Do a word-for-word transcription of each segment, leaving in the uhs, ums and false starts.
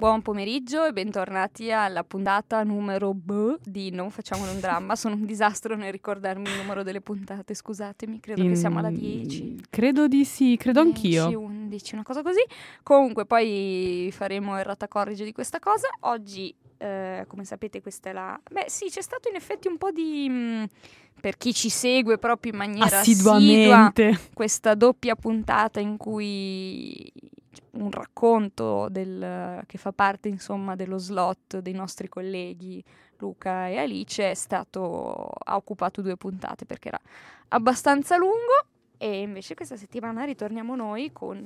Buon pomeriggio e bentornati alla puntata numero B di Non Facciamolo un Dramma. Sono un disastro nel ricordarmi il numero delle puntate, scusatemi, credo In... che siamo alla dieci. Credo di sì, credo dieci, anch'io. undici, una cosa così. Comunque poi faremo il rata corrige di questa cosa. Oggi, eh, come sapete, questa è la... Beh sì, c'è stato in effetti un po' di... Mh, per chi ci segue proprio in maniera assidua, questa doppia puntata in cui... un racconto del, che fa parte insomma dello slot dei nostri colleghi Luca e Alice è stato, ha occupato due puntate perché era abbastanza lungo, e invece questa settimana ritorniamo noi con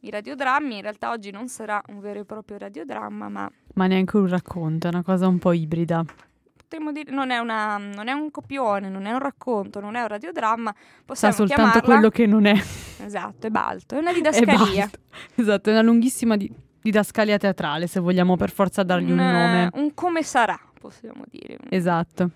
i radiodrammi. In realtà oggi non sarà un vero e proprio radiodramma, ma, ma neanche un racconto, è una cosa un po' ibrida. Potremmo dire, non è, una, non è un copione, non è un racconto, non è un radiodramma. Possiamo Sa soltanto chiamarla... quello che non è. Esatto, è balto, è una didascalia. È esatto, è una lunghissima di- didascalia teatrale, se vogliamo per forza dargli un, un nome. Un come sarà, possiamo dire. Esatto.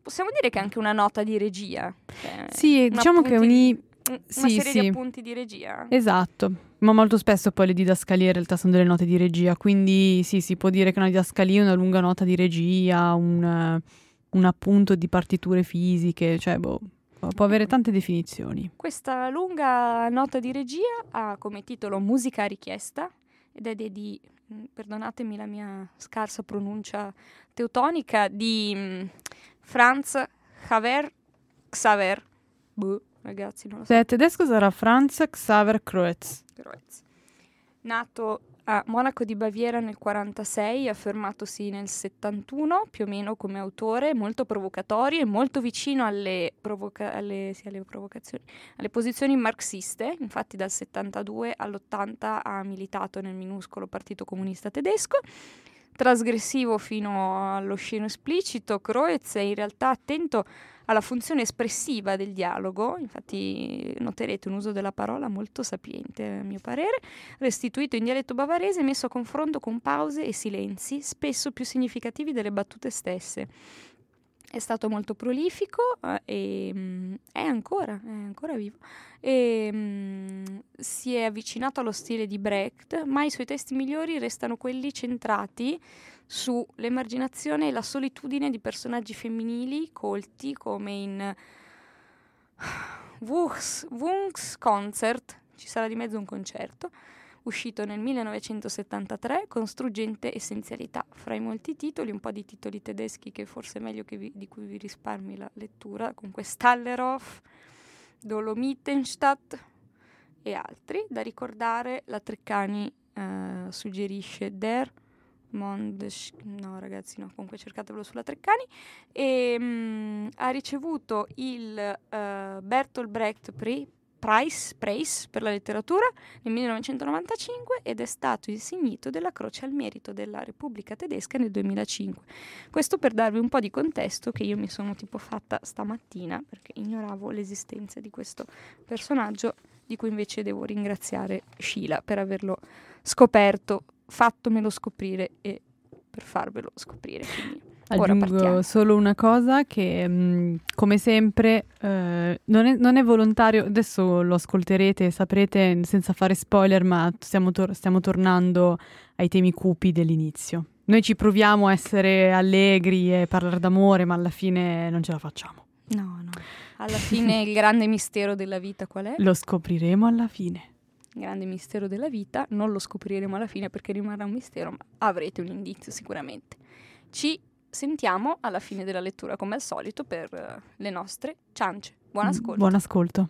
Possiamo dire che è anche una nota di regia. Cioè sì, diciamo che ogni... Una sì, serie sì. di appunti di regia. Esatto, ma molto spesso poi le didascalie in realtà sono delle note di regia, quindi sì, si può dire che una didascalia è una lunga nota di regia, un, un appunto di partiture fisiche, cioè boh, può avere tante definizioni. Questa lunga nota di regia ha come titolo Musica a richiesta ed è di, perdonatemi la mia scarsa pronuncia teutonica, di Franz Xaver Xaver boh. Ragazzi, non lo so. Il tedesco sarà Franz Xaver Kroetz. Kroetz. Nato a Monaco di Baviera nel quarantasei, affermatosi nel settantuno, più o meno come autore, molto provocatorio e molto vicino alle, provoca- alle, sì, alle provocazioni, alle posizioni marxiste. Infatti dal settantadue all'ottanta ha militato nel minuscolo Partito Comunista Tedesco. Trasgressivo fino allo sceno esplicito, Kroetz è in realtà attento alla funzione espressiva del dialogo, infatti noterete un uso della parola molto sapiente a mio parere, restituito in dialetto bavarese e messo a confronto con pause e silenzi, spesso più significativi delle battute stesse. È stato molto prolifico eh, e mh, è ancora, è ancora vivo. E, mh, si è avvicinato allo stile di Brecht, ma i suoi testi migliori restano quelli centrati sull'emarginazione e la solitudine di personaggi femminili colti come in Wunschkonzert, ci sarà di mezzo un concerto, uscito nel millenovecentosettantatré, con struggente essenzialità. Fra i molti titoli, un po' di titoli tedeschi che forse è meglio che vi, di cui vi risparmi la lettura, con Stallerhof, Dolomitenstadt e altri. Da ricordare, la Treccani eh, suggerisce Der Mondes... No ragazzi, no, comunque cercatevelo sulla Treccani. E, mh, ha ricevuto il eh, Bertolt Brecht Prize, Prize, Prize per la letteratura nel millenovecentonovantacinque ed è stato insignito della Croce al Merito della Repubblica Tedesca nel duemilacinque. Questo per darvi un po' di contesto che io mi sono tipo fatta stamattina perché ignoravo l'esistenza di questo personaggio, di cui invece devo ringraziare Sheila per averlo scoperto, fattomelo scoprire e per farvelo scoprire. Quindi. Aggiungo solo una cosa che mh, come sempre eh, non, è, non è volontario, adesso lo ascolterete e saprete senza fare spoiler, ma stiamo, tor- stiamo tornando ai temi cupi dell'inizio. Noi ci proviamo a essere allegri e parlare d'amore, ma alla fine non ce la facciamo. No, no. Alla fine il grande mistero della vita qual è? Lo scopriremo alla fine. Grande mistero della vita, non lo scopriremo alla fine perché rimarrà un mistero, ma avrete un indizio sicuramente. Ci sentiamo alla fine della lettura come al solito per uh, le nostre ciance. Buon ascolto. Buon ascolto.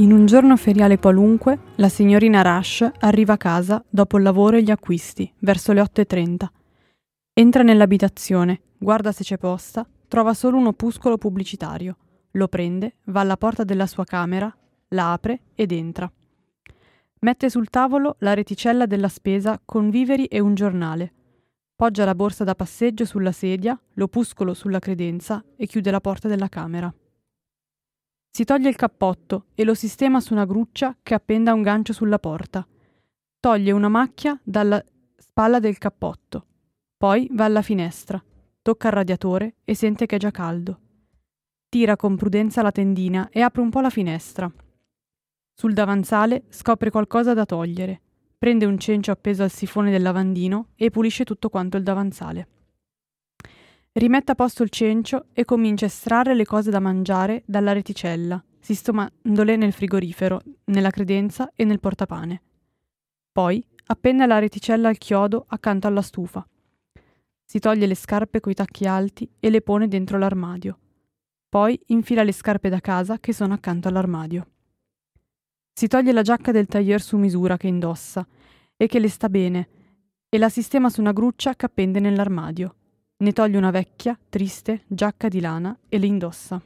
In un giorno feriale qualunque, la signorina Rush arriva a casa dopo il lavoro e gli acquisti, verso le otto e trenta. Entra nell'abitazione, guarda se c'è posta, trova solo un opuscolo pubblicitario. Lo prende, va alla porta della sua camera, la apre ed entra. Mette sul tavolo la reticella della spesa con viveri e un giornale. Poggia la borsa da passeggio sulla sedia, l'opuscolo sulla credenza e chiude la porta della camera. Si toglie il cappotto e lo sistema su una gruccia che appenda un gancio sulla porta. Toglie una macchia dalla spalla del cappotto. Poi va alla finestra, tocca il radiatore e sente che è già caldo. Tira con prudenza la tendina e apre un po' la finestra. Sul davanzale scopre qualcosa da togliere. Prende un cencio appeso al sifone del lavandino e pulisce tutto quanto il davanzale. Rimette a posto il cencio e comincia a estrarre le cose da mangiare dalla reticella, sistemandole nel frigorifero, nella credenza e nel portapane. Poi appende la reticella al chiodo accanto alla stufa. Si toglie le scarpe coi tacchi alti e le pone dentro l'armadio. Poi infila le scarpe da casa che sono accanto all'armadio. Si toglie la giacca del tailleur su misura che indossa e che le sta bene e la sistema su una gruccia che appende nell'armadio. Ne toglie una vecchia, triste, giacca di lana e le indossa.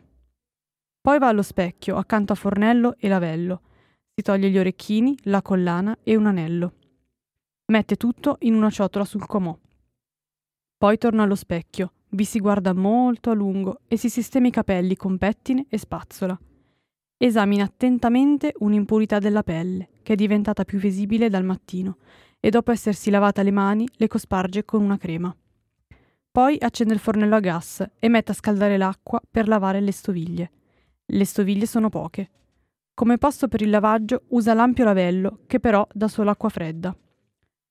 Poi va allo specchio, accanto a fornello e lavello. Si toglie gli orecchini, la collana e un anello. Mette tutto in una ciotola sul comò. Poi torna allo specchio, vi si guarda molto a lungo e si sistema i capelli con pettine e spazzola. Esamina attentamente un'impurità della pelle, che è diventata più visibile dal mattino, e dopo essersi lavata le mani le cosparge con una crema. Poi accende il fornello a gas e mette a scaldare l'acqua per lavare le stoviglie. Le stoviglie sono poche. Come posto per il lavaggio usa l'ampio lavello, che però dà solo acqua fredda.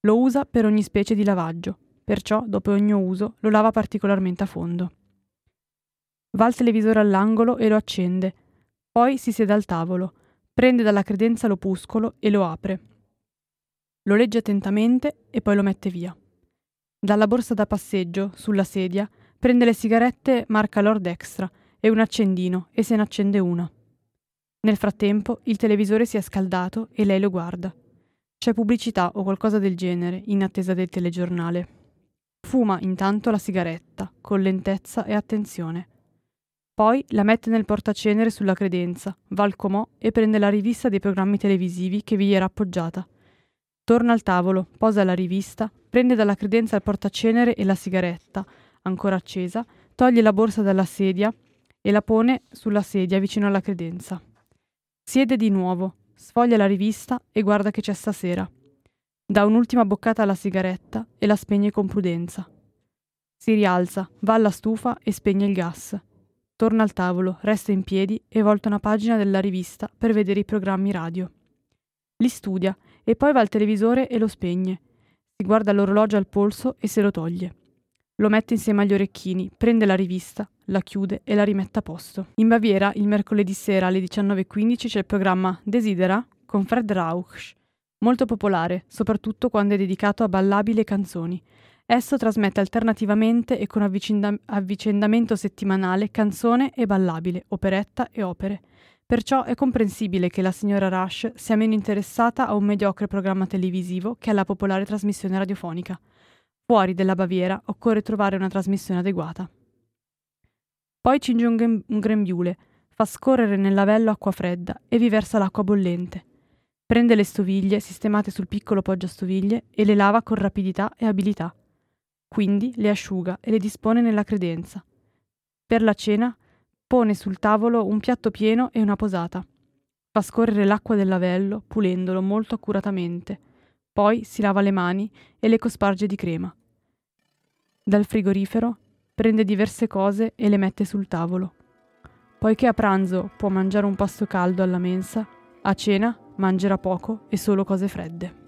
Lo usa per ogni specie di lavaggio, perciò dopo ogni uso lo lava particolarmente a fondo. Va al televisore all'angolo e lo accende. Poi si siede al tavolo, prende dalla credenza l'opuscolo e lo apre. Lo legge attentamente e poi lo mette via. Dalla borsa da passeggio, sulla sedia, prende le sigarette marca Lord Extra e un accendino e se ne accende una. Nel frattempo il televisore si è scaldato e lei lo guarda. C'è pubblicità o qualcosa del genere in attesa del telegiornale. Fuma intanto la sigaretta, con lentezza e attenzione. Poi la mette nel portacenere sulla credenza, va al comò e prende la rivista dei programmi televisivi che vi era appoggiata. Torna al tavolo, posa la rivista, prende dalla credenza il portacenere e la sigaretta, ancora accesa, toglie la borsa dalla sedia e la pone sulla sedia vicino alla credenza. Siede di nuovo, sfoglia la rivista e guarda che c'è stasera. Dà un'ultima boccata alla sigaretta e la spegne con prudenza. Si rialza, va alla stufa e spegne il gas. Torna al tavolo, resta in piedi e volta una pagina della rivista per vedere i programmi radio. Li studia e poi va al televisore e lo spegne. Si guarda l'orologio al polso e se lo toglie. Lo mette insieme agli orecchini, prende la rivista, la chiude e la rimette a posto. In Baviera, il mercoledì sera alle diciannove e quindici c'è il programma Desidera con Fred Rauch, molto popolare, soprattutto quando è dedicato a ballabili e canzoni. Esso trasmette alternativamente e con avvicinda- avvicendamento settimanale canzone e ballabile, operetta e opere. Perciò è comprensibile che la signora Rush sia meno interessata a un mediocre programma televisivo che alla popolare trasmissione radiofonica. Fuori della Baviera occorre trovare una trasmissione adeguata. Poi cinge un, ghem- un grembiule, fa scorrere nel lavello acqua fredda e vi versa l'acqua bollente. Prende le stoviglie sistemate sul piccolo poggiastoviglie e le lava con rapidità e abilità. Quindi le asciuga e le dispone nella credenza. Per la cena pone sul tavolo un piatto pieno e una posata. Fa scorrere l'acqua del lavello, pulendolo molto accuratamente. Poi si lava le mani e le cosparge di crema. Dal frigorifero prende diverse cose e le mette sul tavolo. Poiché a pranzo può mangiare un pasto caldo alla mensa, a cena mangerà poco e solo cose fredde.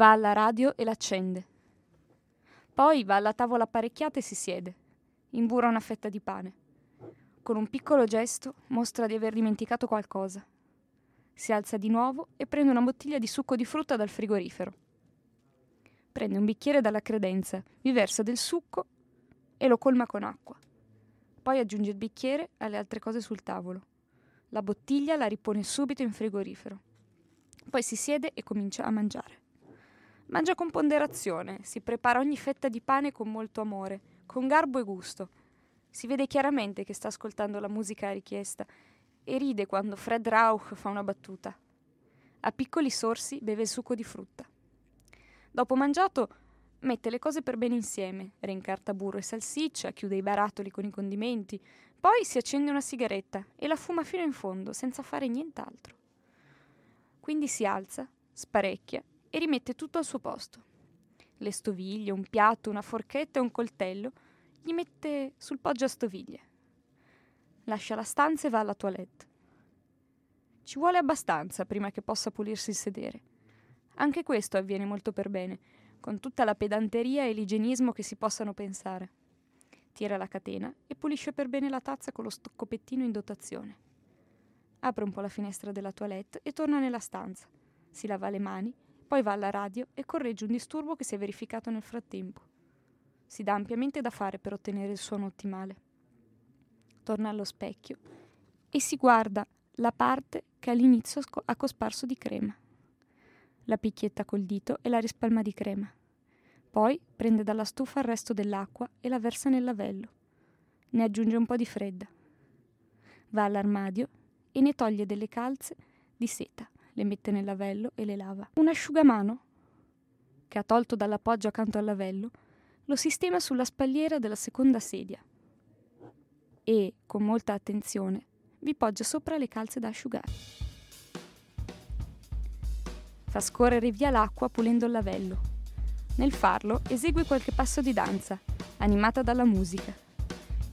Va alla radio e l'accende. Poi va alla tavola apparecchiata e si siede. Imbura una fetta di pane. Con un piccolo gesto mostra di aver dimenticato qualcosa. Si alza di nuovo e prende una bottiglia di succo di frutta dal frigorifero. Prende un bicchiere dalla credenza, vi versa del succo e lo colma con acqua. Poi aggiunge il bicchiere alle altre cose sul tavolo. La bottiglia la ripone subito in frigorifero. Poi si siede e comincia a mangiare. Mangia con ponderazione, si prepara ogni fetta di pane con molto amore, con garbo e gusto. Si vede chiaramente che sta ascoltando la musica richiesta e ride quando Fred Rauch fa una battuta. A piccoli sorsi beve il succo di frutta. Dopo mangiato mette le cose per bene insieme, reincarta burro e salsiccia, chiude i barattoli con i condimenti, poi si accende una sigaretta e la fuma fino in fondo senza fare nient'altro. Quindi si alza, sparecchia e rimette tutto al suo posto. Le stoviglie, un piatto, una forchetta e un coltello gli mette sul poggiastoviglie. Lascia la stanza e va alla toilette. Ci vuole abbastanza prima che possa pulirsi il sedere. Anche questo avviene molto per bene, con tutta la pedanteria e l'igienismo che si possano pensare. Tira la catena e pulisce per bene la tazza con lo stoccopettino in dotazione. Apre un po' la finestra della toilette e torna nella stanza. Si lava le mani, poi va alla radio e corregge un disturbo che si è verificato nel frattempo. Si dà ampiamente da fare per ottenere il suono ottimale. Torna allo specchio e si guarda la parte che all'inizio ha cosparso di crema. La picchietta col dito e la rispalma di crema. Poi prende dalla stufa il resto dell'acqua e la versa nel lavello. Ne aggiunge un po' di fredda. Va all'armadio e ne toglie delle calze di seta. Le mette nel lavello e le lava. Un asciugamano, che ha tolto dall'appoggio accanto al lavello, lo sistema sulla spalliera della seconda sedia e, con molta attenzione, vi poggia sopra le calze da asciugare. Fa scorrere via l'acqua pulendo il lavello. Nel farlo esegue qualche passo di danza, animata dalla musica.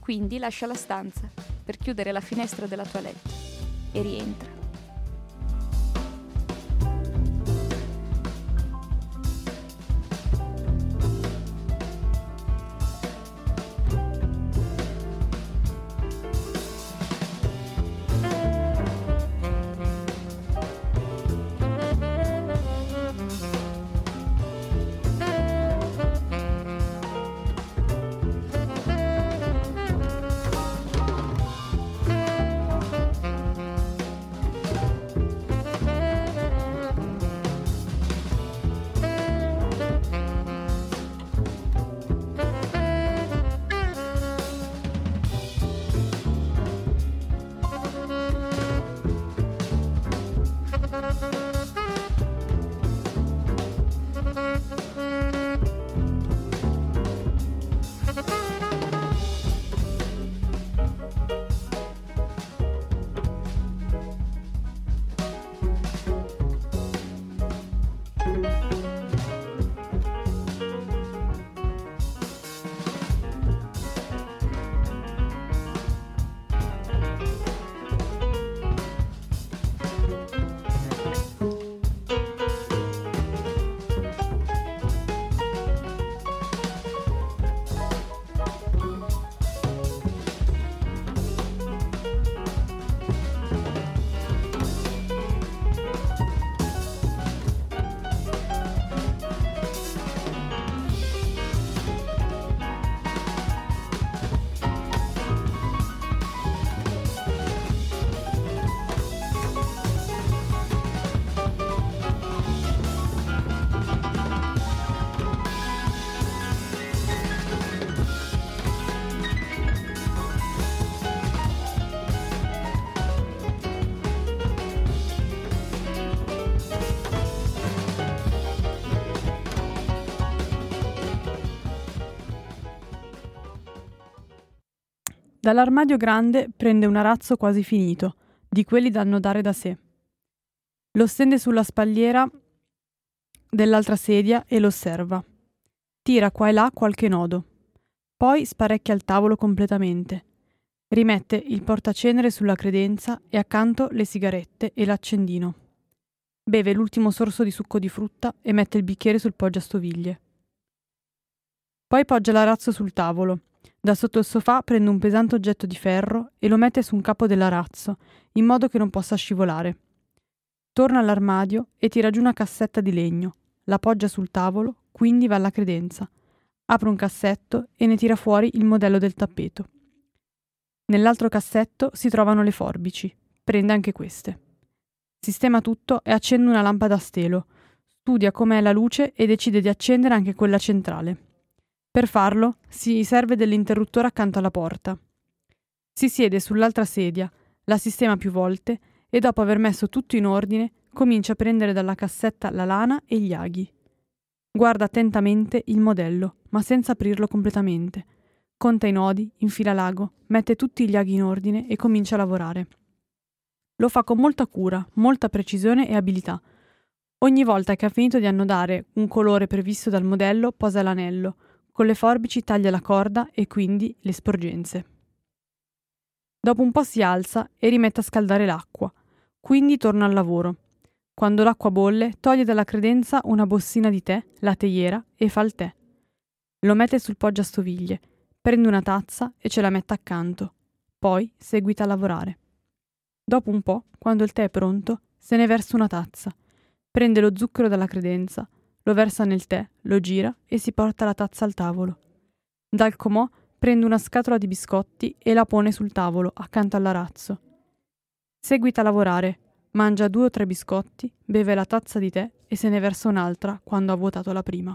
Quindi lascia la stanza per chiudere la finestra della toilette e rientra. Dall'armadio grande prende un arazzo quasi finito, di quelli da annodare da sé. Lo stende sulla spalliera dell'altra sedia e lo osserva. Tira qua e là qualche nodo. Poi sparecchia il tavolo completamente. Rimette il portacenere sulla credenza e accanto le sigarette e l'accendino. Beve l'ultimo sorso di succo di frutta e mette il bicchiere sul poggiastoviglie. Poi poggia l'arazzo sul tavolo. Da sotto il sofà prende un pesante oggetto di ferro e lo mette su un capo dell'arazzo, in modo che non possa scivolare. Torna all'armadio e tira giù una cassetta di legno. La poggia sul tavolo, quindi va alla credenza. Apre un cassetto e ne tira fuori il modello del tappeto. Nell'altro cassetto si trovano le forbici. Prende anche queste. Sistema tutto e accende una lampada a stelo. Studia com'è la luce e decide di accendere anche quella centrale. Per farlo si serve dell'interruttore accanto alla porta. Si siede sull'altra sedia, la sistema più volte e dopo aver messo tutto in ordine comincia a prendere dalla cassetta la lana e gli aghi. Guarda attentamente il modello, ma senza aprirlo completamente. Conta i nodi, infila l'ago, mette tutti gli aghi in ordine e comincia a lavorare. Lo fa con molta cura, molta precisione e abilità. Ogni volta che ha finito di annodare un colore previsto dal modello, posa l'anello. Con le forbici taglia la corda e quindi le sporgenze. Dopo un po' si alza e rimette a scaldare l'acqua. Quindi torna al lavoro. Quando l'acqua bolle, toglie dalla credenza una bossina di tè, la teiera, e fa il tè. Lo mette sul poggiastoviglie, prende una tazza e ce la mette accanto. Poi seguita a lavorare. Dopo un po', quando il tè è pronto, se ne versa una tazza. Prende lo zucchero dalla credenza, lo versa nel tè, lo gira e si porta la tazza al tavolo. Dal comò prende una scatola di biscotti e la pone sul tavolo, accanto all'arazzo. Seguita a lavorare, mangia due o tre biscotti, beve la tazza di tè e se ne versa un'altra quando ha vuotato la prima.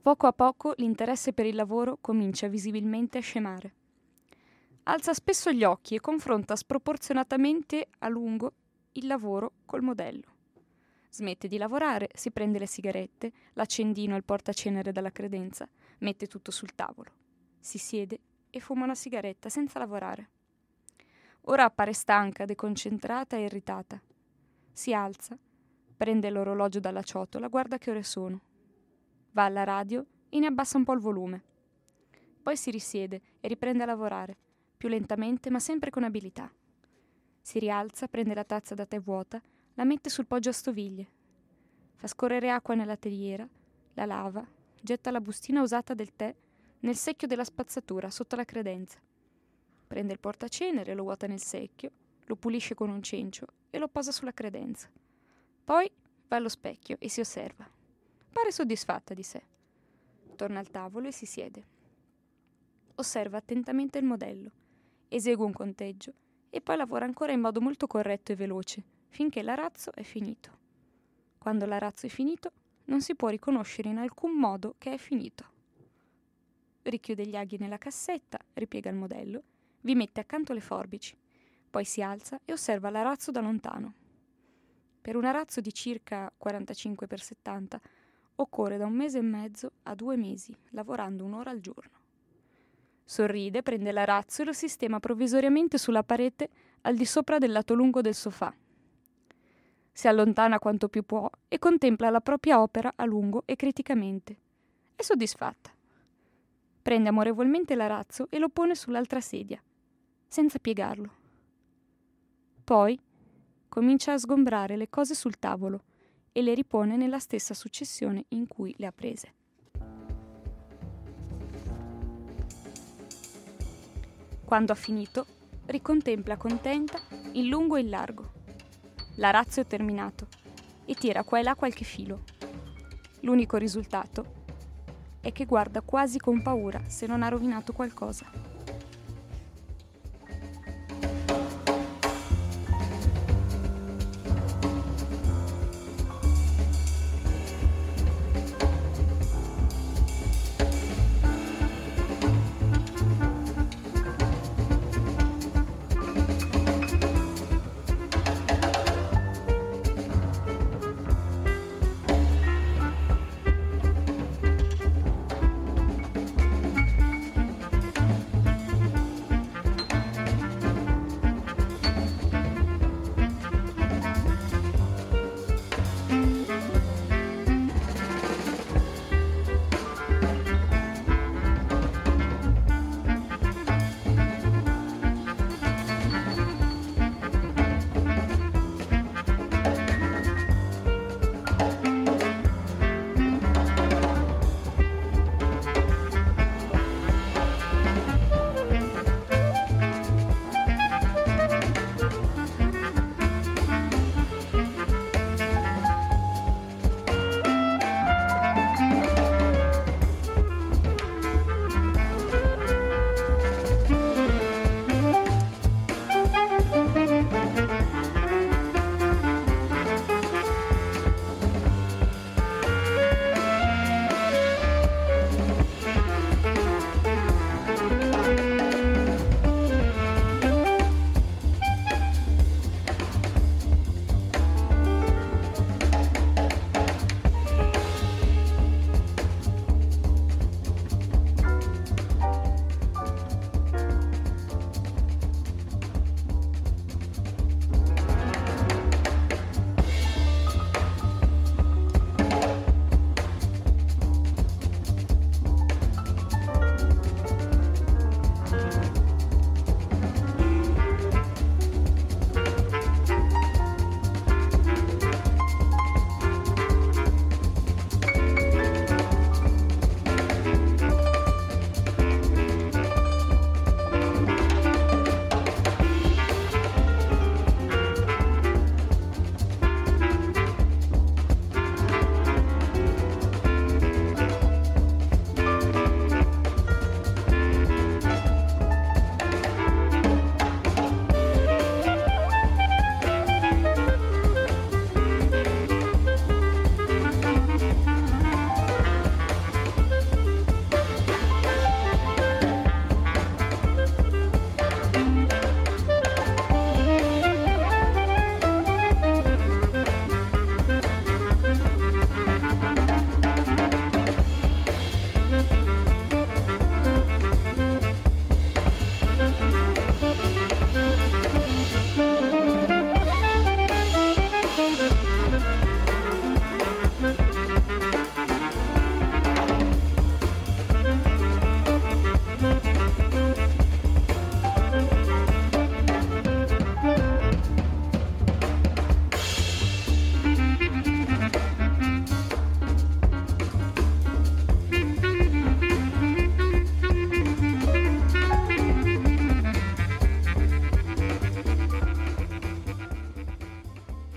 ma poco a poco l'interesse per il lavoro comincia visibilmente a scemare. Alza spesso gli occhi e confronta sproporzionatamente a lungo il lavoro col modello. Smette di lavorare, si prende le sigarette, l'accendino e il portacenere dalla credenza, mette tutto sul tavolo, si siede e fuma una sigaretta senza lavorare. Ora appare stanca, deconcentrata e irritata. Si alza, prende l'orologio dalla ciotola, guarda che ore sono. Va alla radio e ne abbassa un po' il volume. Poi si risiede e riprende a lavorare, più lentamente ma sempre con abilità. Si rialza, prende la tazza da tè vuota, la mette sul poggio a stoviglie. Fa scorrere acqua nella teiera, la lava, getta la bustina usata del tè nel secchio della spazzatura sotto la credenza. Prende il portacenere, lo vuota nel secchio, lo pulisce con un cencio e lo posa sulla credenza. Poi va allo specchio e si osserva. Pare soddisfatta di sé. Torna al tavolo e si siede. Osserva attentamente il modello, esegue un conteggio e poi lavora ancora in modo molto corretto e veloce, finché l'arazzo è finito. Quando l'arazzo è finito, non si può riconoscere in alcun modo che è finito. Richiude gli aghi nella cassetta, ripiega il modello, vi mette accanto le forbici, poi si alza e osserva l'arazzo da lontano. Per un arazzo di circa quarantacinque per settanta occorre da un mese e mezzo a due mesi, lavorando un'ora al giorno. Sorride, prende l'arazzo e lo sistema provvisoriamente sulla parete al di sopra del lato lungo del sofà. Si allontana quanto più può e contempla la propria opera a lungo e criticamente. È soddisfatta. Prende amorevolmente l'arazzo e lo pone sull'altra sedia, senza piegarlo. Poi comincia a sgombrare le cose sul tavolo e le ripone nella stessa successione in cui le ha prese. Quando ha finito, ricontempla contenta il lungo e il largo. L'arazzo è terminato e tira qua e là qualche filo. L'unico risultato è che guarda quasi con paura se non ha rovinato qualcosa.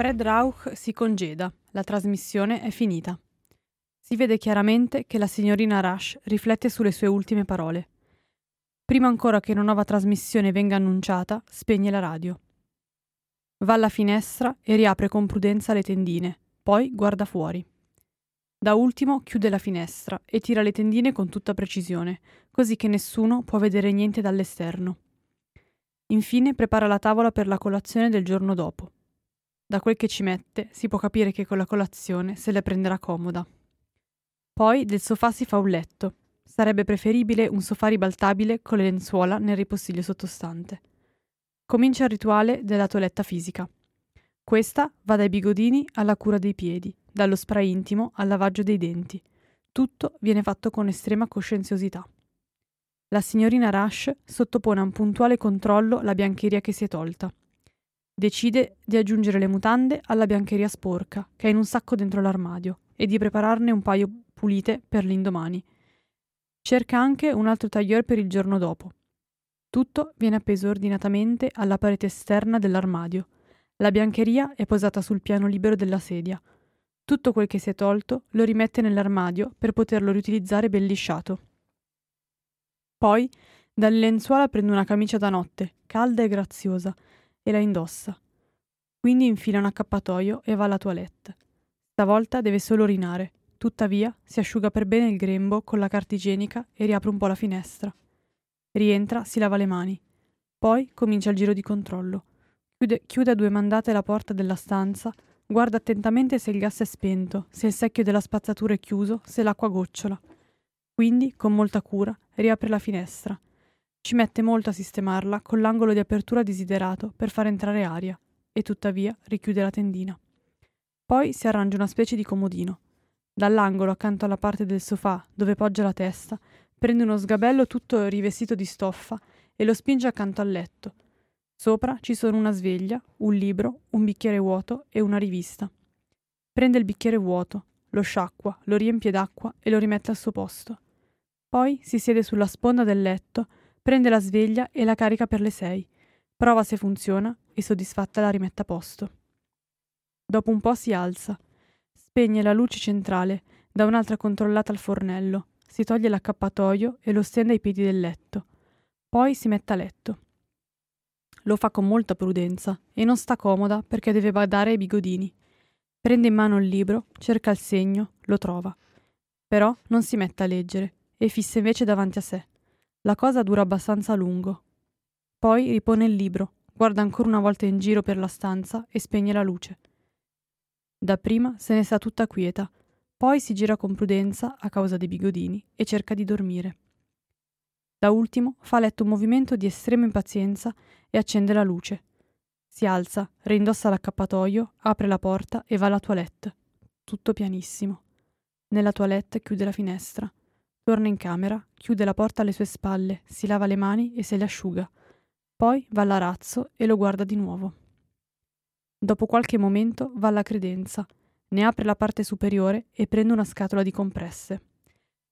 Fred Rauch si congeda, la trasmissione è finita. Si vede chiaramente che la signorina Rush riflette sulle sue ultime parole. Prima ancora che una nuova trasmissione venga annunciata, spegne la radio. Va alla finestra e riapre con prudenza le tendine, poi guarda fuori. Da ultimo chiude la finestra e tira le tendine con tutta precisione, così che nessuno può vedere niente dall'esterno. Infine prepara la tavola per la colazione del giorno dopo. Da quel che ci mette, si può capire che con la colazione se la prenderà comoda. Poi del sofà si fa un letto. Sarebbe preferibile un sofà ribaltabile con le lenzuola nel ripostiglio sottostante. Comincia il rituale della toeletta fisica. Questa va dai bigodini alla cura dei piedi, dallo spray intimo al lavaggio dei denti. Tutto viene fatto con estrema coscienziosità. La signorina Rush sottopone a un puntuale controllo la biancheria che si è tolta. Decide di aggiungere le mutande alla biancheria sporca, che è in un sacco dentro l'armadio, e di prepararne un paio pulite per l'indomani. Cerca anche un altro tailleur per il giorno dopo. Tutto viene appeso ordinatamente alla parete esterna dell'armadio. La biancheria è posata sul piano libero della sedia. Tutto quel che si è tolto lo rimette nell'armadio per poterlo riutilizzare ben lisciato. Poi, dalle lenzuola prende una camicia da notte, calda e graziosa, e la indossa. Quindi infila un accappatoio e va alla toilette. Stavolta deve solo urinare. Tuttavia, si asciuga per bene il grembo con la carta igienica e riapre un po' la finestra. Rientra, si lava le mani. Poi comincia il giro di controllo. Chiude, chiude a due mandate la porta della stanza, guarda attentamente se il gas è spento, se il secchio della spazzatura è chiuso, se l'acqua gocciola. Quindi, con molta cura, riapre la finestra. Ci mette molto a sistemarla con l'angolo di apertura desiderato per far entrare aria, e tuttavia richiude la tendina. Poi si arrangia una specie di comodino. Dall'angolo accanto alla parte del sofà dove poggia la testa, prende uno sgabello tutto rivestito di stoffa e lo spinge accanto al letto. Sopra ci sono una sveglia, un libro, un bicchiere vuoto e una rivista. Prende il bicchiere vuoto, lo sciacqua, lo riempie d'acqua e lo rimette al suo posto. Poi si siede sulla sponda del letto, prende la sveglia e la carica per le sei. Prova se funziona e soddisfatta la rimette a posto. Dopo un po' si alza. Spegne la luce centrale, dà un'altra controllata al fornello, si toglie l'accappatoio e lo stende ai piedi del letto. Poi si mette a letto. Lo fa con molta prudenza e non sta comoda perché deve badare ai bigodini. Prende in mano il libro, cerca il segno, lo trova. Però non si mette a leggere e fissa invece davanti a sé. La cosa dura abbastanza a lungo. Poi ripone il libro, guarda ancora una volta in giro per la stanza e spegne la luce. Da prima se ne sta tutta quieta, poi si gira con prudenza a causa dei bigodini e cerca di dormire. Da ultimo fa a letto un movimento di estrema impazienza e accende la luce. Si alza, reindossa l'accappatoio, apre la porta e va alla toilette. Tutto pianissimo. Nella toilette chiude la finestra. Torna in camera, chiude la porta alle sue spalle, si lava le mani e se le asciuga. Poi va all'arazzo e lo guarda di nuovo. Dopo qualche momento va alla credenza, ne apre la parte superiore e prende una scatola di compresse.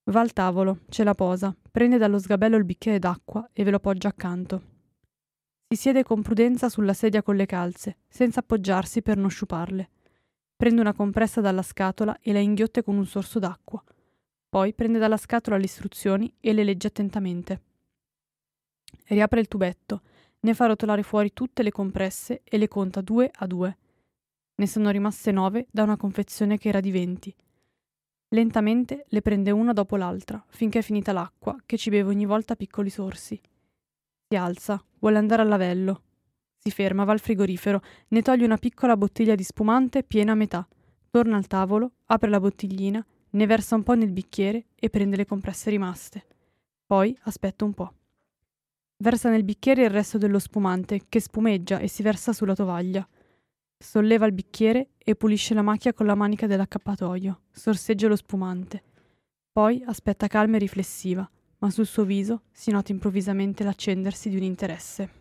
Va al tavolo, ce la posa, prende dallo sgabello il bicchiere d'acqua e ve lo poggia accanto. Si siede con prudenza sulla sedia con le calze, senza appoggiarsi per non sciuparle. Prende una compressa dalla scatola e la inghiotte con un sorso d'acqua. Poi prende dalla scatola le istruzioni e le legge attentamente. Riapre il tubetto. Ne fa rotolare fuori tutte le compresse e le conta due a due. Ne sono rimaste nove da una confezione che era di venti. Lentamente le prende una dopo l'altra, finché è finita l'acqua, che ci beve ogni volta a piccoli sorsi. Si alza, vuole andare al lavello. Si ferma, va al frigorifero, ne toglie una piccola bottiglia di spumante piena a metà. Torna al tavolo, apre la bottiglina, ne versa un po' nel bicchiere e prende le compresse rimaste. Poi aspetta un po'. Versa nel bicchiere il resto dello spumante, che spumeggia e si versa sulla tovaglia. Solleva il bicchiere e pulisce la macchia con la manica dell'accappatoio. Sorseggia lo spumante. Poi aspetta calma e riflessiva, ma sul suo viso si nota improvvisamente l'accendersi di un interesse.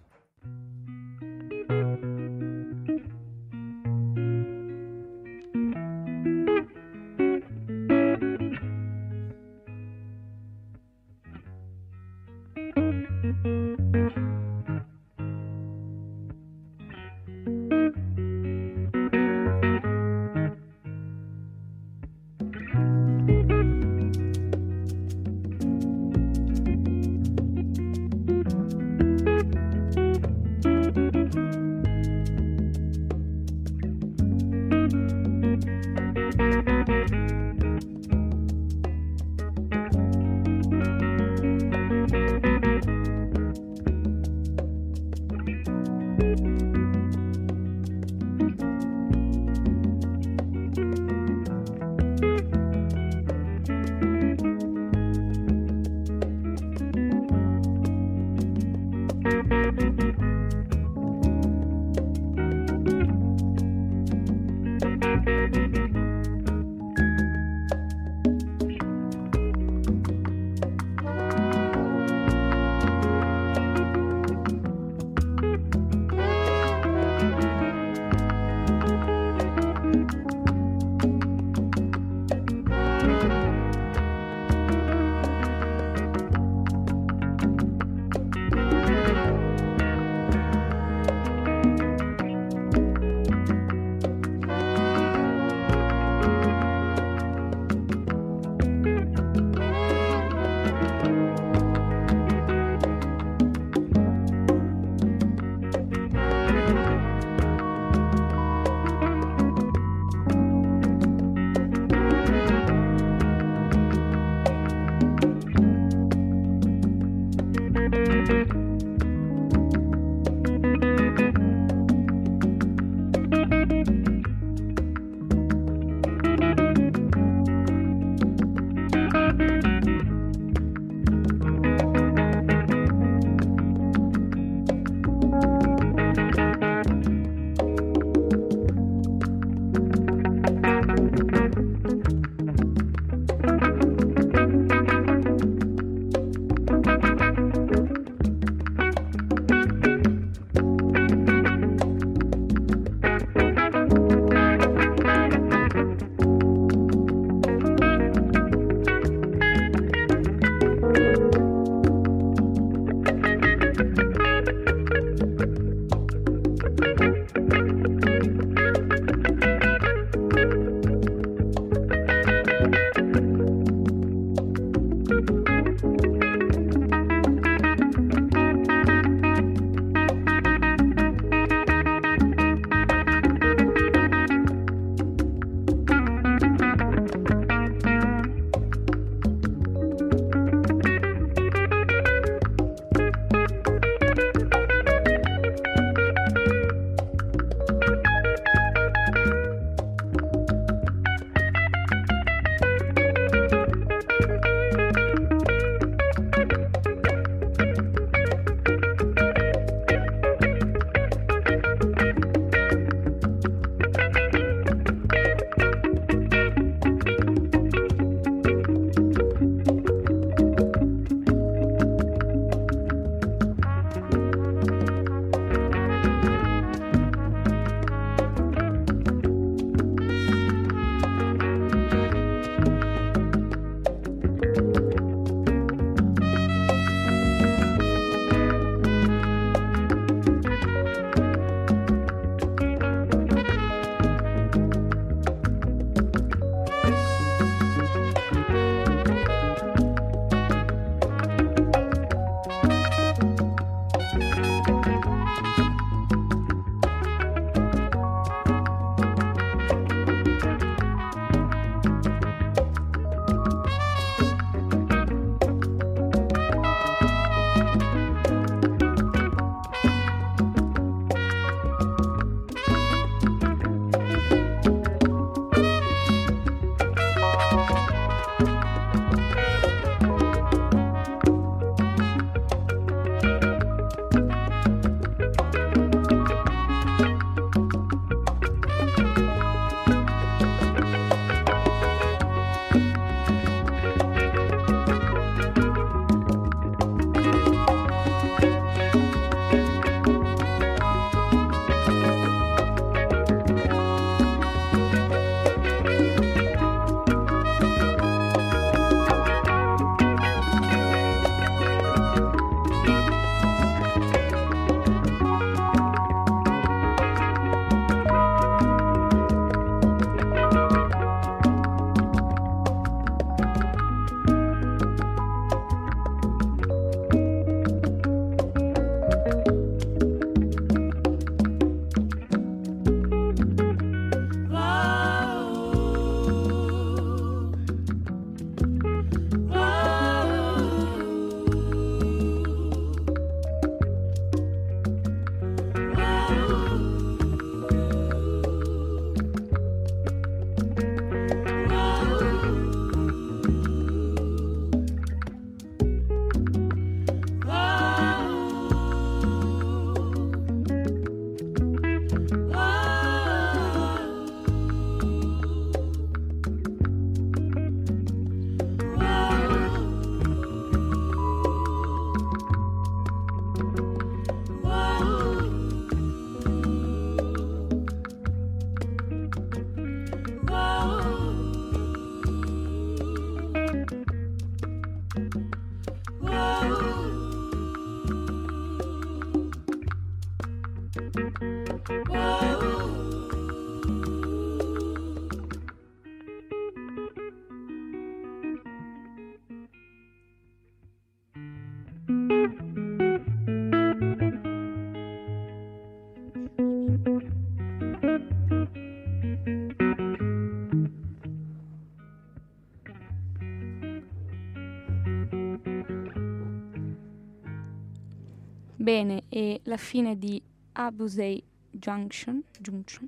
Bene, e la fine di Abusei Junction, Junction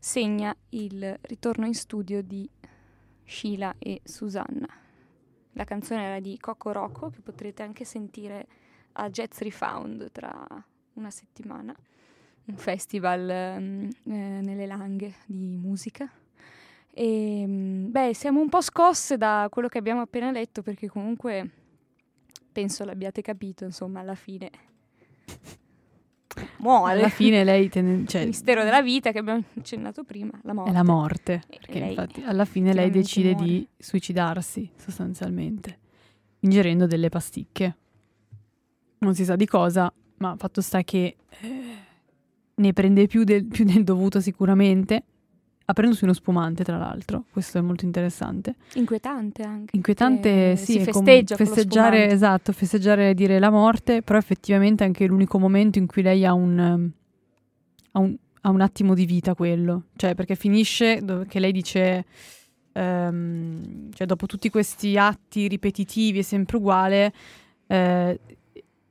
segna il ritorno in studio di Sheila e Susanna. La canzone era di Kokoroko, che potrete anche sentire a Jazz Refound tra una settimana, un festival eh, nelle Langhe di musica. E, beh, siamo un po' scosse da quello che abbiamo appena letto, perché comunque penso l'abbiate capito, insomma, alla fine muore. Alla fine lei ten- cioè, il mistero della vita che abbiamo accennato prima, la morte. È la morte, perché lei, infatti alla fine lei decide muore. di suicidarsi sostanzialmente, ingerendo delle pasticche. Non si sa di cosa, ma fatto sta che eh, ne prende più del, più del dovuto sicuramente, aprendosi uno spumante, tra l'altro. Questo è molto interessante. Inquietante anche. Inquietante, sì. Si festeggia com- festeggiare, esatto, festeggiare, dire la morte, però effettivamente anche l'unico momento in cui lei ha un, ha un, ha un attimo di vita, quello. Cioè, perché finisce, dove, che lei dice, um, cioè dopo tutti questi atti ripetitivi e sempre uguale, eh,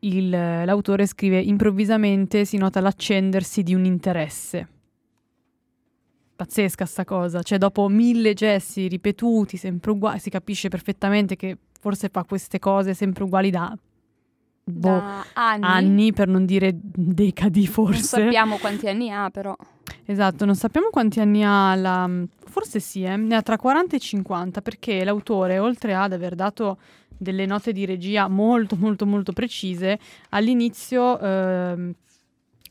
Il, l'autore scrive: improvvisamente si nota l'accendersi di un interesse. Pazzesca sta cosa, cioè dopo mille gesti ripetuti sempre uguali, si capisce perfettamente che forse fa queste cose sempre uguali da, boh, da anni. anni, per non dire decadi forse. Non sappiamo quanti anni ha, però. Esatto, non sappiamo quanti anni ha, la, forse sì, eh, ne ha tra quaranta e cinquanta, perché l'autore, oltre ad aver dato delle note di regia molto molto molto precise, all'inizio eh,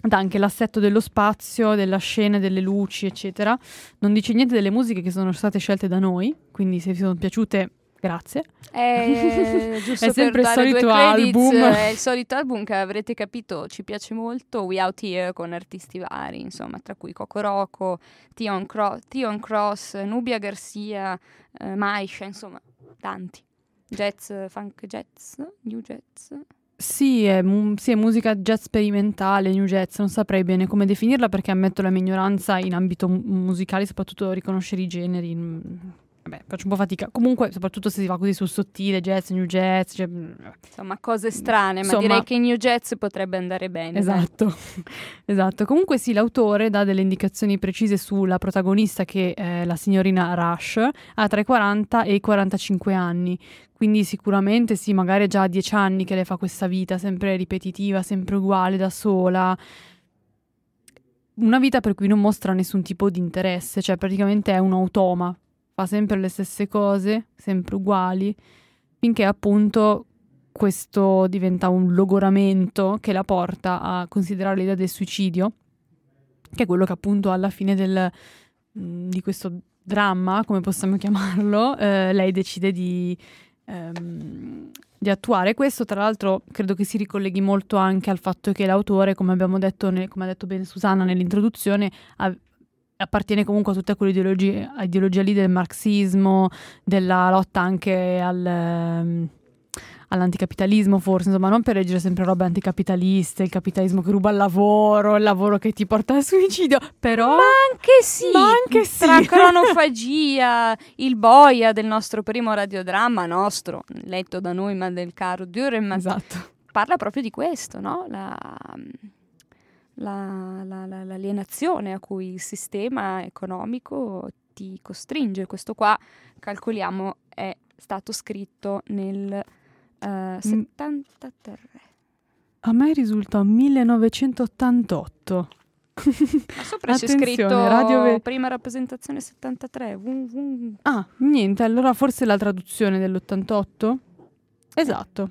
dà anche l'assetto dello spazio, della scena, delle luci eccetera. Non dice niente delle musiche che sono state scelte da noi, quindi se vi sono piaciute grazie. Eh, giusto, è sempre il solito album credits, è il solito album che avrete capito ci piace molto, We Out Here, con artisti vari, insomma, tra cui Kokoroko, Theon Cross, Theon Cross Nubia Garcia, eh, Maisha, insomma tanti. Jazz, funk jazz, new jazz. Sì, è, mu- sì, è musica jazz sperimentale, new jazz, non saprei bene come definirla, perché ammetto la mia ignoranza in ambito musicale, soprattutto riconoscere i generi. Vabbè, faccio un po' fatica. Comunque, soprattutto se si va così sul sottile, jazz, new jazz, cioè... insomma, cose strane, insomma... ma direi che new jazz potrebbe andare bene. Esatto. Esatto. Comunque sì, l'autore dà delle indicazioni precise sulla protagonista, che è la signorina Rush, ha tra i quaranta e i quarantacinque anni. Quindi sicuramente sì, magari già a dieci anni che lei fa questa vita sempre ripetitiva, sempre uguale, da sola. Una vita per cui non mostra nessun tipo di interesse, cioè praticamente è un automa. Fa sempre le stesse cose, sempre uguali, finché appunto questo diventa un logoramento che la porta a considerare l'idea del suicidio, che è quello che appunto alla fine del, di questo dramma, come possiamo chiamarlo, eh, lei decide di, ehm, di attuare. Questo tra l'altro credo che si ricolleghi molto anche al fatto che l'autore, come abbiamo detto, nel, come ha detto bene Susanna nell'introduzione, ha, appartiene comunque a tutta quell'ideologia ideologia lì del marxismo, della lotta anche al, um, all'anticapitalismo, forse, insomma, non per leggere sempre robe anticapitaliste, il capitalismo che ruba il lavoro, il lavoro che ti porta al suicidio, però... Ma anche sì! Ma anche sì! Tra cronofagia, il boia del nostro primo radiodramma, nostro, letto da noi, ma del caro Dürrenmatt, ma esatto. Parla proprio di questo, no? La... La, la, la, l'alienazione a cui il sistema economico ti costringe. Questo qua, calcoliamo, è stato scritto nel uh, settantatré. A me risulta millenovecentottantotto. Ma sopra c'è scritto radio... prima rappresentazione settantatré. Vum, vum. Ah, niente, allora forse la traduzione dell'ottantotto? Esatto.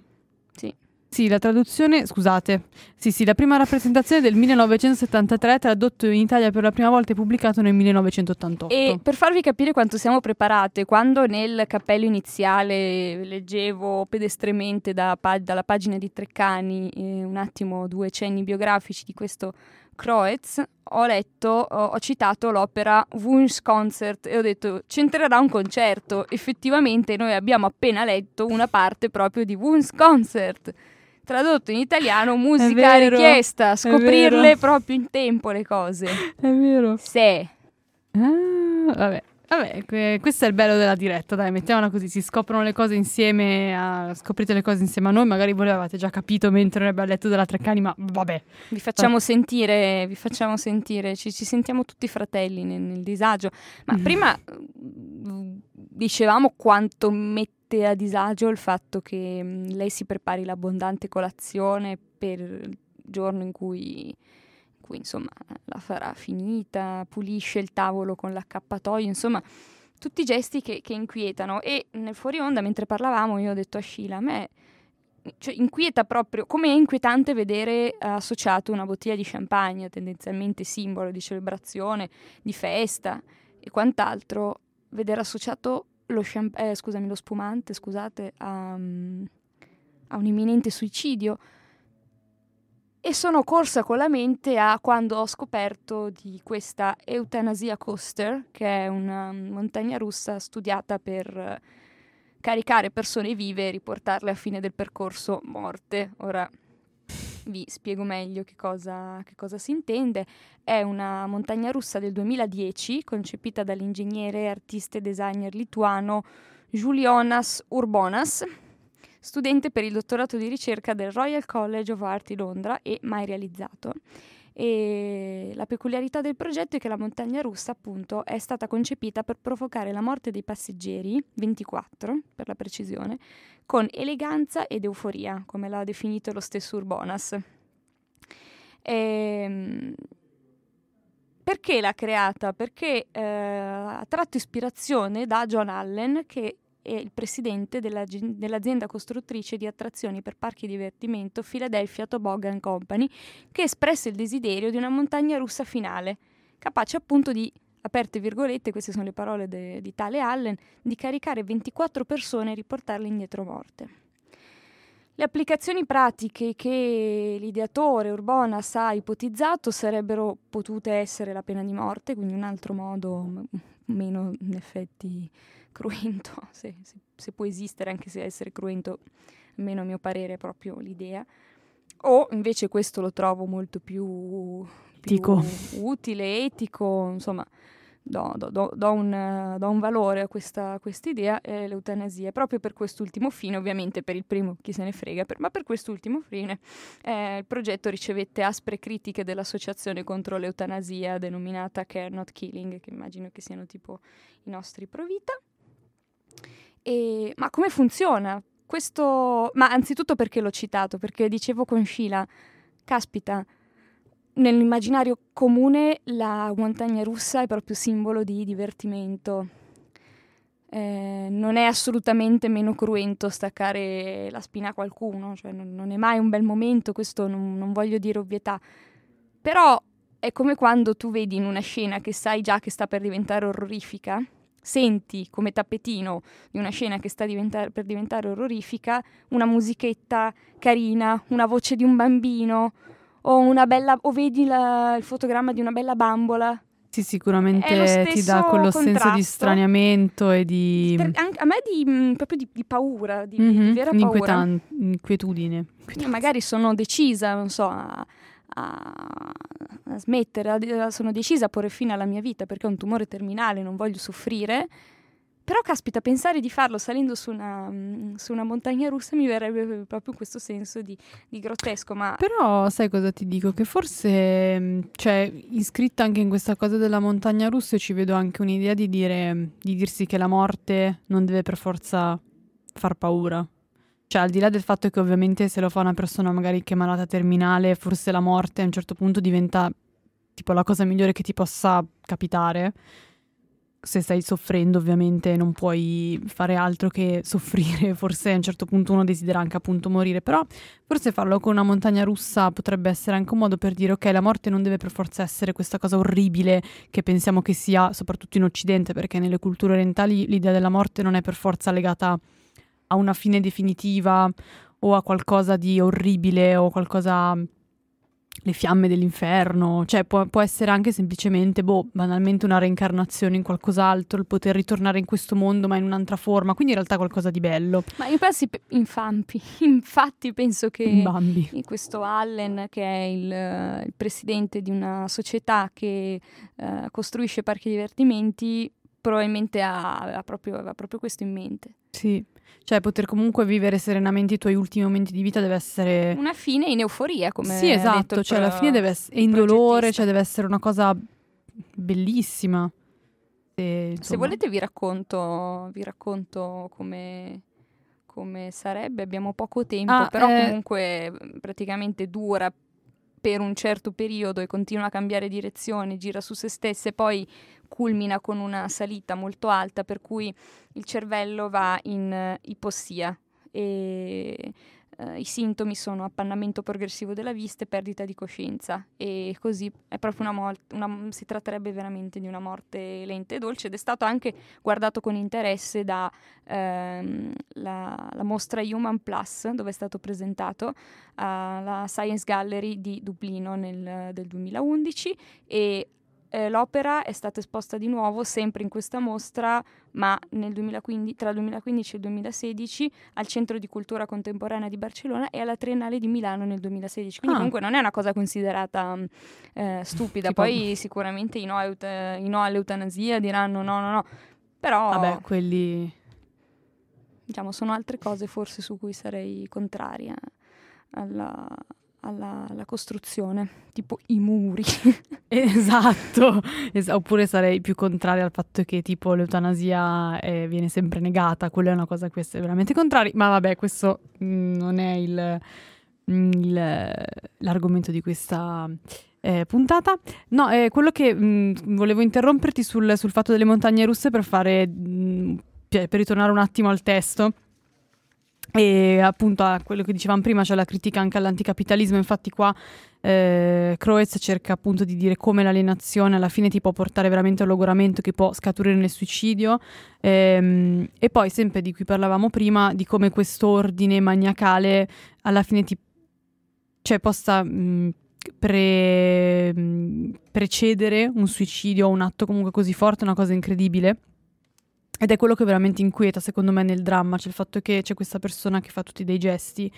Sì, la traduzione, scusate, sì sì, la prima rappresentazione del millenovecentosettantatré, tradotto in Italia per la prima volta e pubblicato nel millenovecentottantotto. E per farvi capire quanto siamo preparate, quando nel cappello iniziale leggevo pedestremente da, dalla pagina di Treccani eh, un attimo due cenni biografici di questo Kroetz, ho letto, ho, ho citato l'opera Wunschkonzert e ho detto c'entrerà un concerto. Effettivamente noi abbiamo appena letto una parte proprio di Wunschkonzert, tradotto in italiano musica è vero, richiesta, scoprirle proprio in tempo le cose. È vero. Sì. Ah, vabbè, Vabbè, questo è il bello della diretta, dai, mettiamola così, si scoprono le cose insieme, a... scoprite le cose insieme a noi, magari voi l'avete già capito mentre abbiamo letto della Treccani, ma vabbè. Vi facciamo vabbè. sentire, vi facciamo sentire, ci, ci sentiamo tutti fratelli nel, nel disagio, ma mm. prima dicevamo quanto mette a disagio il fatto che lei si prepari l'abbondante colazione per il giorno in cui... Qui, insomma, la farà finita, pulisce il tavolo con l'accappatoio, insomma, tutti gesti che, che inquietano. E nel fuori onda, mentre parlavamo, io ho detto a Sheila, a me cioè, inquieta proprio, come è inquietante vedere associato una bottiglia di champagne, tendenzialmente simbolo di celebrazione, di festa e quant'altro, vedere associato lo, champ- eh, scusami, lo spumante, scusate, a, a un imminente suicidio. E sono corsa con la mente a quando ho scoperto di questa eutanasia coaster, che è una montagna russa studiata per caricare persone vive e riportarle a fine del percorso morte. Ora vi spiego meglio che cosa, che cosa si intende. È una montagna russa del duemiladieci, concepita dall'ingegnere, artista e designer lituano Julijonas Urbonas, studente per il dottorato di ricerca del Royal College of Art di Londra e mai realizzato. E la peculiarità del progetto è che la montagna russa, appunto, è stata concepita per provocare la morte dei passeggeri, ventiquattro per la precisione, con eleganza ed euforia, come l'ha definito lo stesso Urbonas. E... Perché l'ha creata? Perché eh, ha tratto ispirazione da John Allen, che e il presidente della, dell'azienda costruttrice di attrazioni per parchi divertimento Philadelphia Toboggan Company, che espresse il desiderio di una montagna russa finale, capace appunto di, aperte virgolette, queste sono le parole de, di tale Allen, di caricare ventiquattro persone e riportarle indietro morte. Le applicazioni pratiche che l'ideatore Urbonas ha ipotizzato sarebbero potute essere la pena di morte, quindi un altro modo meno in effetti cruento, se, se, se può esistere, anche se essere cruento, almeno a mio parere, è proprio l'idea. O invece questo lo trovo molto più, più utile, etico, insomma... Do, do, do, do, un, do un valore a questa idea, eh, l'eutanasia, proprio per quest'ultimo fine, ovviamente per il primo chi se ne frega, per, ma per quest'ultimo fine eh, il progetto ricevette aspre critiche dell'associazione contro l'eutanasia denominata Care Not Killing, che immagino che siano tipo i nostri Provita. E, ma come funziona? Questo, ma anzitutto perché l'ho citato? Perché dicevo con Sheila, caspita, nell'immaginario comune la montagna russa è proprio simbolo di divertimento. Eh, non è assolutamente meno cruento staccare la spina a qualcuno, cioè non, non è mai un bel momento, questo non, non voglio dire ovvietà. Però è come quando tu vedi in una scena che sai già che sta per diventare orrorifica, senti come tappetino di una scena che sta diventar- per diventare orrorifica una musichetta carina, una voce di un bambino, o una bella, o vedi la, il fotogramma di una bella bambola. Sì, sicuramente ti dà quello contrasto, senso di straniamento e di... A me di, mh, proprio di, di paura, di, mm-hmm, di vera paura. Inquietudine. Io magari sono decisa, non so, a, a, a smettere, a, sono decisa a porre fine alla mia vita perché ho un tumore terminale, non voglio soffrire. Però caspita, pensare di farlo salendo su una, su una montagna russa mi verrebbe proprio in questo senso di, di grottesco, ma... Però sai cosa ti dico? Che forse, cioè, iscritta anche in questa cosa della montagna russa, ci vedo anche un'idea di dire, di dirsi che la morte non deve per forza far paura. Cioè, al di là del fatto che ovviamente se lo fa una persona magari che è malata terminale, forse la morte a un certo punto diventa tipo la cosa migliore che ti possa capitare. Se stai soffrendo ovviamente non puoi fare altro che soffrire, forse a un certo punto uno desidera anche appunto morire, però forse farlo con una montagna russa potrebbe essere anche un modo per dire ok, la morte non deve per forza essere questa cosa orribile che pensiamo che sia, soprattutto in Occidente, perché nelle culture orientali l'idea della morte non è per forza legata a una fine definitiva o a qualcosa di orribile o qualcosa... le fiamme dell'inferno, cioè può, può essere anche semplicemente, boh, banalmente una reincarnazione in qualcos'altro, il poter ritornare in questo mondo ma in un'altra forma, quindi in realtà qualcosa di bello. Ma io penso, infampi, infatti penso che Bambi. Questo Allen, che è il, il presidente di una società che uh, costruisce parchi divertimenti, probabilmente ha, ha proprio, aveva proprio questo in mente. Sì, cioè poter comunque vivere serenamente i tuoi ultimi momenti di vita deve essere... Una fine in euforia, come sì, esatto, detto, cioè alla fine deve essere in dolore, cioè deve essere una cosa bellissima. E, se volete vi racconto, vi racconto come... come sarebbe, abbiamo poco tempo, ah, però eh... comunque praticamente dura per un certo periodo e continua a cambiare direzione, gira su se stessa e poi culmina con una salita molto alta, per cui il cervello va in uh, ipossia e uh, i sintomi sono appannamento progressivo della vista e perdita di coscienza, e così è proprio una morte, una, si tratterebbe veramente di una morte lenta e dolce, ed è stato anche guardato con interesse da ehm, la, la mostra Human Plus, dove è stato presentato alla uh, Science Gallery di Dublino nel, del duemilaundici, e eh, l'opera è stata esposta di nuovo sempre in questa mostra, ma nel duemilaquindici, tra il duemilaquindici e il duemilasedici, al Centro di Cultura Contemporanea di Barcellona e alla Triennale di Milano nel duemilasedici. Quindi ah. comunque non è una cosa considerata eh, stupida. Tipo... Poi sicuramente i no, eute- i no all'eutanasia diranno no, no, no. Però... Vabbè, quelli... Diciamo, sono altre cose forse su cui sarei contraria alla... Alla, alla costruzione, tipo i muri. Esatto, es- oppure sarei più contraria al fatto che tipo l'eutanasia eh, viene sempre negata, quella è una cosa a cui essere veramente contrari, ma vabbè, questo mh, non è il, il, l'argomento di questa eh, puntata. No, eh, quello che mh, volevo interromperti sul, sul fatto delle montagne russe per fare mh, per ritornare un attimo al testo. E appunto a quello che dicevamo prima, c'è cioè la critica anche all'anticapitalismo, infatti qua eh, Kroetz cerca appunto di dire come l'alienazione alla fine ti può portare veramente a un logoramento che può scaturire nel suicidio, ehm, e poi sempre di cui parlavamo prima, di come quest'ordine maniacale alla fine ti cioè possa mh, pre, mh, precedere un suicidio o un atto comunque così forte, una cosa incredibile. Ed è quello che veramente inquieta, secondo me, nel dramma, cioè il fatto che c'è questa persona che fa tutti dei gesti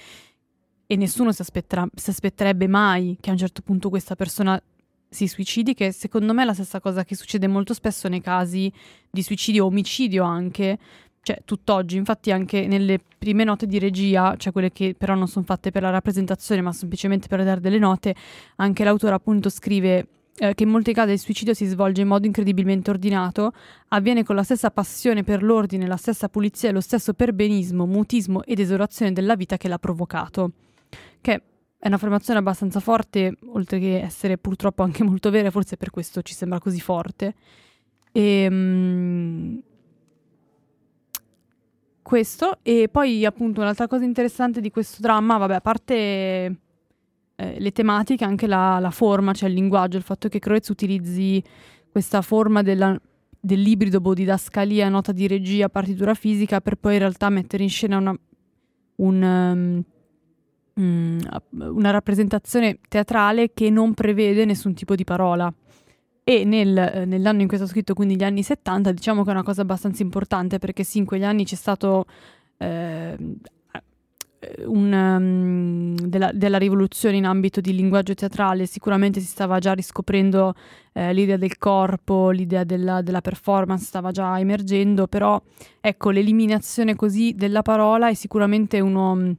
e nessuno si, aspetterà, si aspetterebbe mai che a un certo punto questa persona si suicidi, che secondo me è la stessa cosa che succede molto spesso nei casi di suicidio o omicidio anche, cioè tutt'oggi. Infatti anche nelle prime note di regia, cioè quelle che però non sono fatte per la rappresentazione ma semplicemente per dare delle note, anche l'autore appunto scrive... Eh, che in molti casi il suicidio si svolge in modo incredibilmente ordinato, avviene con la stessa passione per l'ordine, la stessa pulizia e lo stesso perbenismo, mutismo ed esolazione della vita che l'ha provocato. Che è un'affermazione abbastanza forte, oltre che essere purtroppo anche molto vera, forse per questo ci sembra così forte. E, mh, questo, e poi appunto un'altra cosa interessante di questo dramma, vabbè, a parte... Eh, le tematiche, anche la, la forma, cioè il linguaggio, il fatto che Kroetz utilizzi questa forma della, dell'ibrido bodidascalia, nota di regia, partitura fisica, per poi in realtà mettere in scena una, un, um, una rappresentazione teatrale che non prevede nessun tipo di parola. E nel, nell'anno in cui è stato scritto, quindi gli anni settanta, diciamo che è una cosa abbastanza importante, perché sì, in quegli anni c'è stato... Eh, Un, um, della, della rivoluzione in ambito di linguaggio teatrale, sicuramente si stava già riscoprendo eh, l'idea del corpo, l'idea della, della performance stava già emergendo, però ecco, l'eliminazione così della parola è sicuramente uno, um,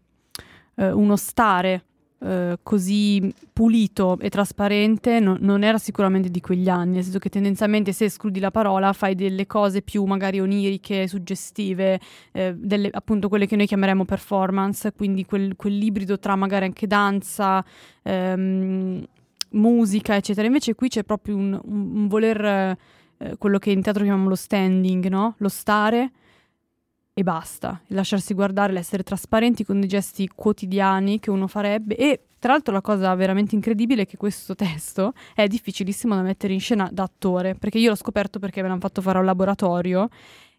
eh, uno stare eh, così pulito e trasparente, no, non era sicuramente di quegli anni, nel senso che tendenzialmente se escludi la parola fai delle cose più magari oniriche, suggestive, eh, delle, appunto quelle che noi chiameremo performance, quindi quel, quell'ibrido tra magari anche danza, ehm, musica eccetera. Invece qui c'è proprio un, un, un voler, eh, quello che in teatro chiamiamo lo standing, no? Lo stare e basta, lasciarsi guardare, l'essere trasparenti con dei gesti quotidiani che uno farebbe. E tra l'altro la cosa veramente incredibile è che questo testo è difficilissimo da mettere in scena da attore, perché io l'ho scoperto perché me l'hanno fatto fare a un laboratorio,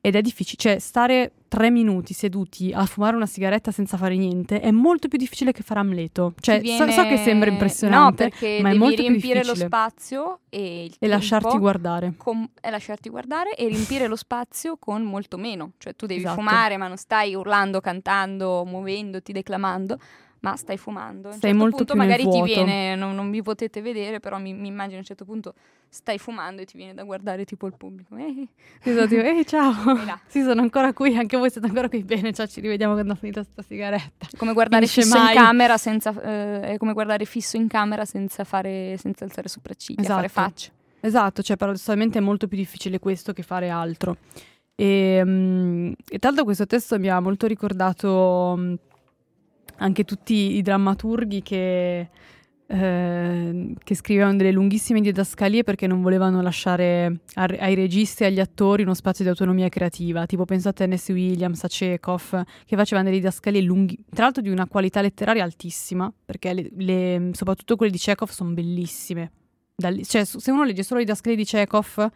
ed è difficile, cioè stare tre minuti seduti a fumare una sigaretta senza fare niente è molto più difficile che fare Amleto, cioè viene... so, so che sembra impressionante, no, perché ma è molto più difficile riempire lo spazio e, il e lasciarti guardare con... e lasciarti guardare e riempire lo spazio con molto meno, cioè tu devi esatto. fumare ma non stai urlando, cantando, muovendoti, declamando, ma stai fumando. A un Sei certo molto punto più magari nel vuoto. Ti viene, non, non vi potete vedere, però mi, mi immagino a un certo punto stai fumando e ti viene da guardare tipo il pubblico. Ehi, eh, ciao, sì, sono ancora qui, anche voi siete ancora qui, bene, ciao, ci rivediamo quando ho finito sta sigaretta. Come guardare fisso mai. in camera senza eh, è come guardare fisso in camera senza fare senza alzare sopracciglia, esatto. fare facce. Esatto, cioè paradossalmente è molto più difficile questo che fare altro. E, um, e tra l'altro questo testo mi ha molto ricordato um, anche tutti i drammaturghi che, eh, che scrivevano delle lunghissime didascalie perché non volevano lasciare a, ai registi e agli attori uno spazio di autonomia creativa. Tipo penso a Tennessee Williams, a Chekhov, che facevano delle didascalie lunghi, tra l'altro di una qualità letteraria altissima, perché le, le, soprattutto quelle di Chekhov sono bellissime. Dal, cioè se uno legge solo le didascalie di Chekhov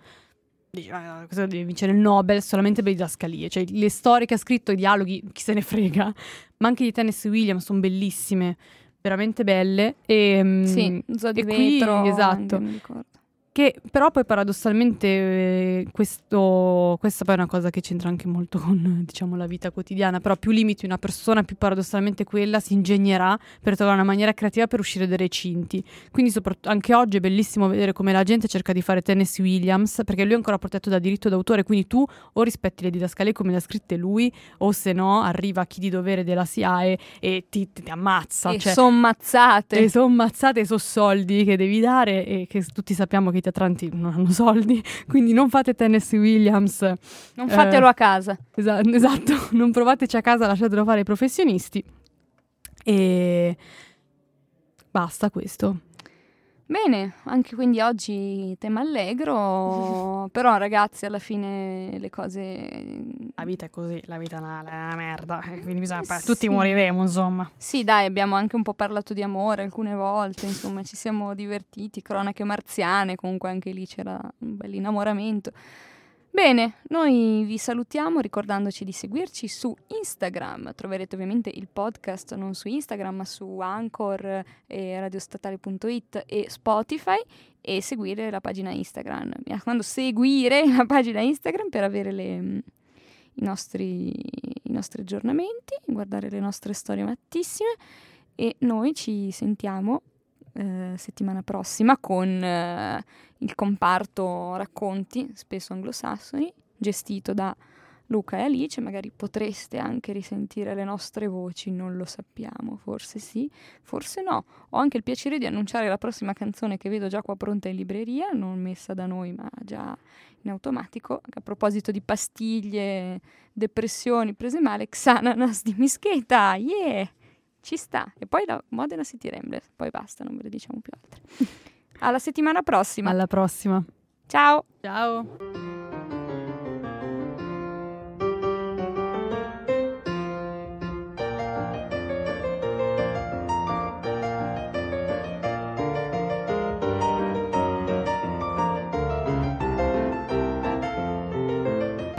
dice, ah, questo deve vincere il Nobel solamente per le didascalie, cioè le storie che ha scritto, i dialoghi, chi se ne frega, ma anche di Tennessee Williams sono bellissime, veramente belle. E, sì, Zo di Vetro, esatto, mi ricordo. Che però poi paradossalmente eh, questo, questa poi è una cosa che c'entra anche molto con, diciamo, la vita quotidiana, però più limiti una persona, più paradossalmente quella si ingegnerà per trovare una maniera creativa per uscire dai recinti. Quindi soprattutto anche oggi è bellissimo vedere come la gente cerca di fare Tennessee Williams, perché lui è ancora protetto da diritto d'autore, quindi tu o rispetti le didascalie come le ha scritte lui, o se no arriva chi di dovere della S I A E e ti, ti, ti ammazza. E cioè, son mazzate. E son mazzate e sono soldi che devi dare e che tutti sappiamo che teatranti non hanno soldi, quindi non fate Tennessee Williams, non fatelo eh, a casa, esa- esatto non provateci a casa, lasciatelo fare ai professionisti e basta questo. Bene, anche quindi oggi tema allegro, però ragazzi alla fine le cose, la vita è così, la vita è una, una merda, quindi bisogna eh, par- sì. tutti moriremo, insomma. Sì, dai, abbiamo anche un po' parlato di amore alcune volte, insomma ci siamo divertiti, cronache marziane, comunque anche lì c'era un bel innamoramento. Bene, noi vi salutiamo ricordandoci di seguirci su Instagram. Troverete ovviamente il podcast non su Instagram ma su Anchor, eh, radiostatale punto it e Spotify, e seguire la pagina Instagram. Mi raccomando, seguire la pagina Instagram per avere le, mh, i, nostri, i nostri aggiornamenti, guardare le nostre storie mattissime, e noi ci sentiamo Eh, settimana prossima con eh, il comparto racconti spesso anglosassoni gestito da Luca e Alice. Magari potreste anche risentire le nostre voci, non lo sappiamo, forse sì, forse no. Ho anche il piacere di annunciare la prossima canzone che vedo già qua pronta in libreria, non messa da noi ma già in automatico. A proposito di pastiglie, depressioni, prese male, Xananas di Mischeta, yeah! Ci sta. E poi la Modena City Ramblers. Poi basta, non ve le diciamo più altre. Alla settimana prossima. Alla prossima. Ciao. Ciao.